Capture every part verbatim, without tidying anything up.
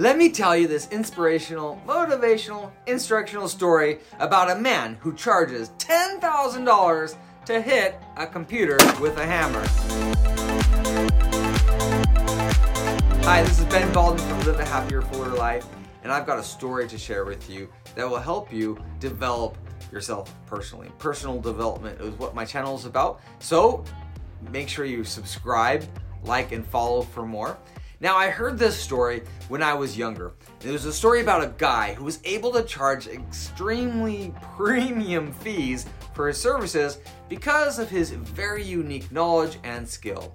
Let me tell you this inspirational, motivational, instructional story about a man who charges ten thousand dollars to hit a computer with a hammer. Hi, this is Ben Balden from Live a Happier, Fuller Life, and I've got a story to share with you that will help you develop yourself personally. Personal development is what my channel is about, so make sure you subscribe, like, and follow for more. Now, I heard this story when I was younger. It was a story about a guy who was able to charge extremely premium fees for his services because of his very unique knowledge and skill.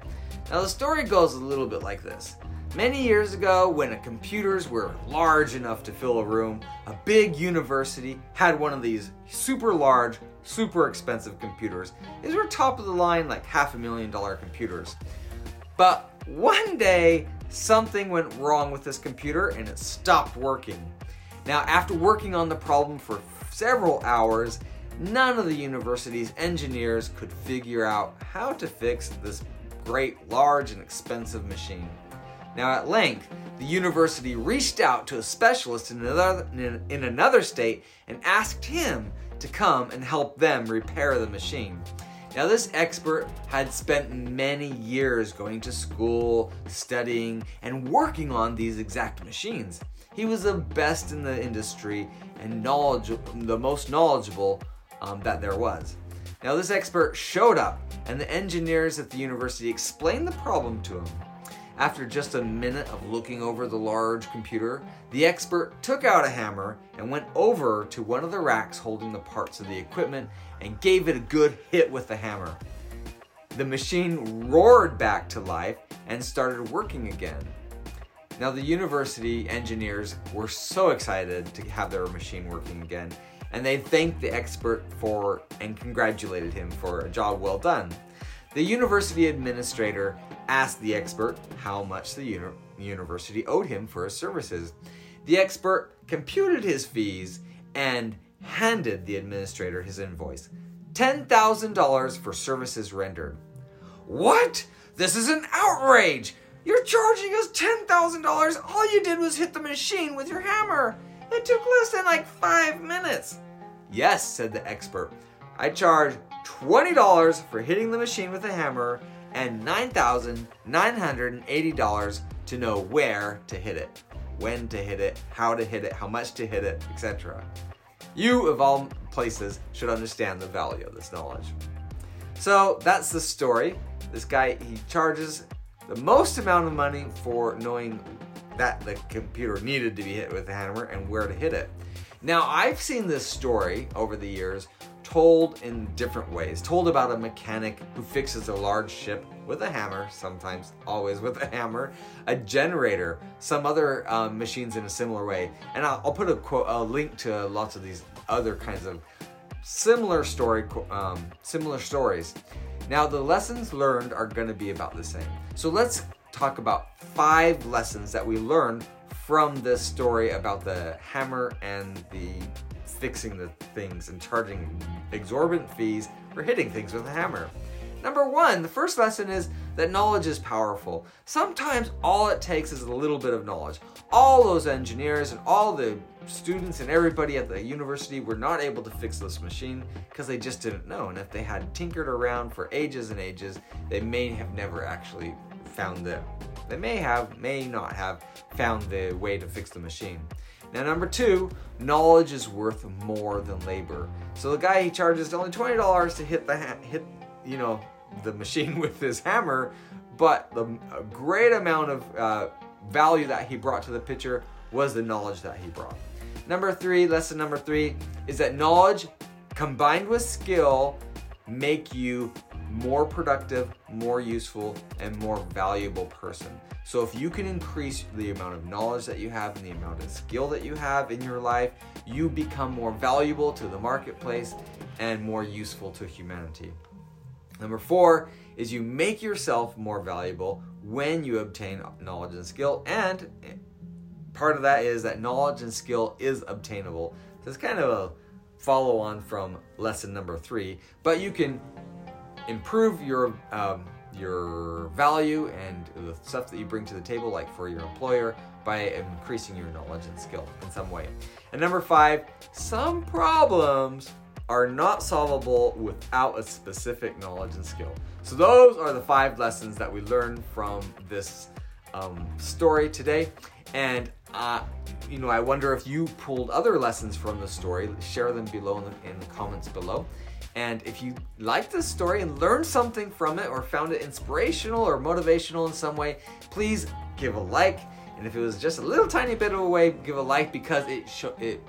Now, the story goes a little bit like this. Many years ago, when computers were large enough to fill a room, a big university had one of these super large, super expensive computers. These were top of the line, like half a million dollar computers. But one day, something went wrong with this computer and it stopped working. Now, after working on the problem for several hours, none of the university's engineers could figure out how to fix this great, large, and expensive machine. Now, at length, the university reached out to a specialist in another, in another state and asked him to come and help them repair the machine. Now, this expert had spent many years going to school, studying, and working on these exact machines. He was the best in the industry and knowledge, the most knowledgeable um, that there was. Now, this expert showed up, and the engineers at the university explained the problem to him. After just a minute of looking over the large computer, the expert took out a hammer and went over to one of the racks holding the parts of the equipment and gave it a good hit with the hammer. The machine roared back to life and started working again. Now, the university engineers were so excited to have their machine working again, and they thanked the expert for and congratulated him for a job well done. The university administrator asked the expert how much the uni- university owed him for his services. The expert computed his fees and handed the administrator his invoice. ten thousand dollars for services rendered. What? This is an outrage! You're charging us ten thousand dollars! All you did was hit the machine with your hammer! It took less than like five minutes! Yes, said the expert. I charge twenty dollars for hitting the machine with a hammer and nine thousand nine hundred eighty dollars to know where to hit it, when to hit it, how to hit it, how much to hit it, et cetera. You, of all places, should understand the value of this knowledge. So that's the story. This guy, he charges the most amount of money for knowing that the computer needed to be hit with a hammer and where to hit it. Now, I've seen this story over the years told in different ways, told about a mechanic who fixes a large ship with a hammer, sometimes always with a hammer, a generator, some other um, machines in a similar way. And I'll, I'll put a, quote, a link to lots of these other kinds of similar story, um, similar stories. Now, the lessons learned are going to be about the same. So let's talk about five lessons that we learned from this story about the hammer and the fixing the things and charging exorbitant fees for hitting things with a hammer. Number one, the first lesson is that knowledge is powerful. Sometimes all it takes is a little bit of knowledge. All those engineers and all the students and everybody at the university were not able to fix this machine because they just didn't know. And if they had tinkered around for ages and ages, they may have never actually found the, they may have, may not have found the way to fix the machine. Now, number two, knowledge is worth more than labor. So the guy, he charges only twenty dollars to hit the ha- hit, you know, the machine with his hammer, but the a great amount of uh, value that he brought to the picture was the knowledge that he brought. Number three, lesson number three, is that knowledge combined with skill make you more productive, more useful, and more valuable person. So if you can increase the amount of knowledge that you have and the amount of skill that you have in your life, you become more valuable to the marketplace and more useful to humanity. Number four is you make yourself more valuable when you obtain knowledge and skill, and part of that is that knowledge and skill is obtainable. So it's kind of a follow on from lesson number three, but you can improve your um, your value and the stuff that you bring to the table, like for your employer, by increasing your knowledge and skill in some way. And number five, some problems are not solvable without a specific knowledge and skill. So those are the five lessons that we learned from this um, story today. And uh, you know, I wonder if you pulled other lessons from the story. Share them below in the, in the comments below. And if you liked this story and learned something from it or found it inspirational or motivational in some way, please give a like. And if it was just a little tiny bit of a way, give a like, because it sh- it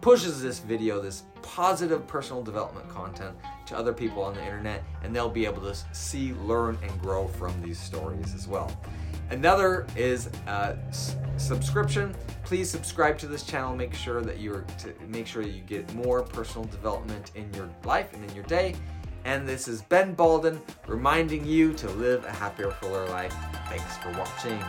pushes this video, this positive personal development content, to other people on the internet, and they'll be able to see, learn, and grow from these stories as well. Another is uh, s- subscription. Please subscribe to this channel. Make sure that you're to make sure that you get more personal development in your life and in your day. And this is Ben Balden reminding you to live a happier, fuller life. Thanks for watching.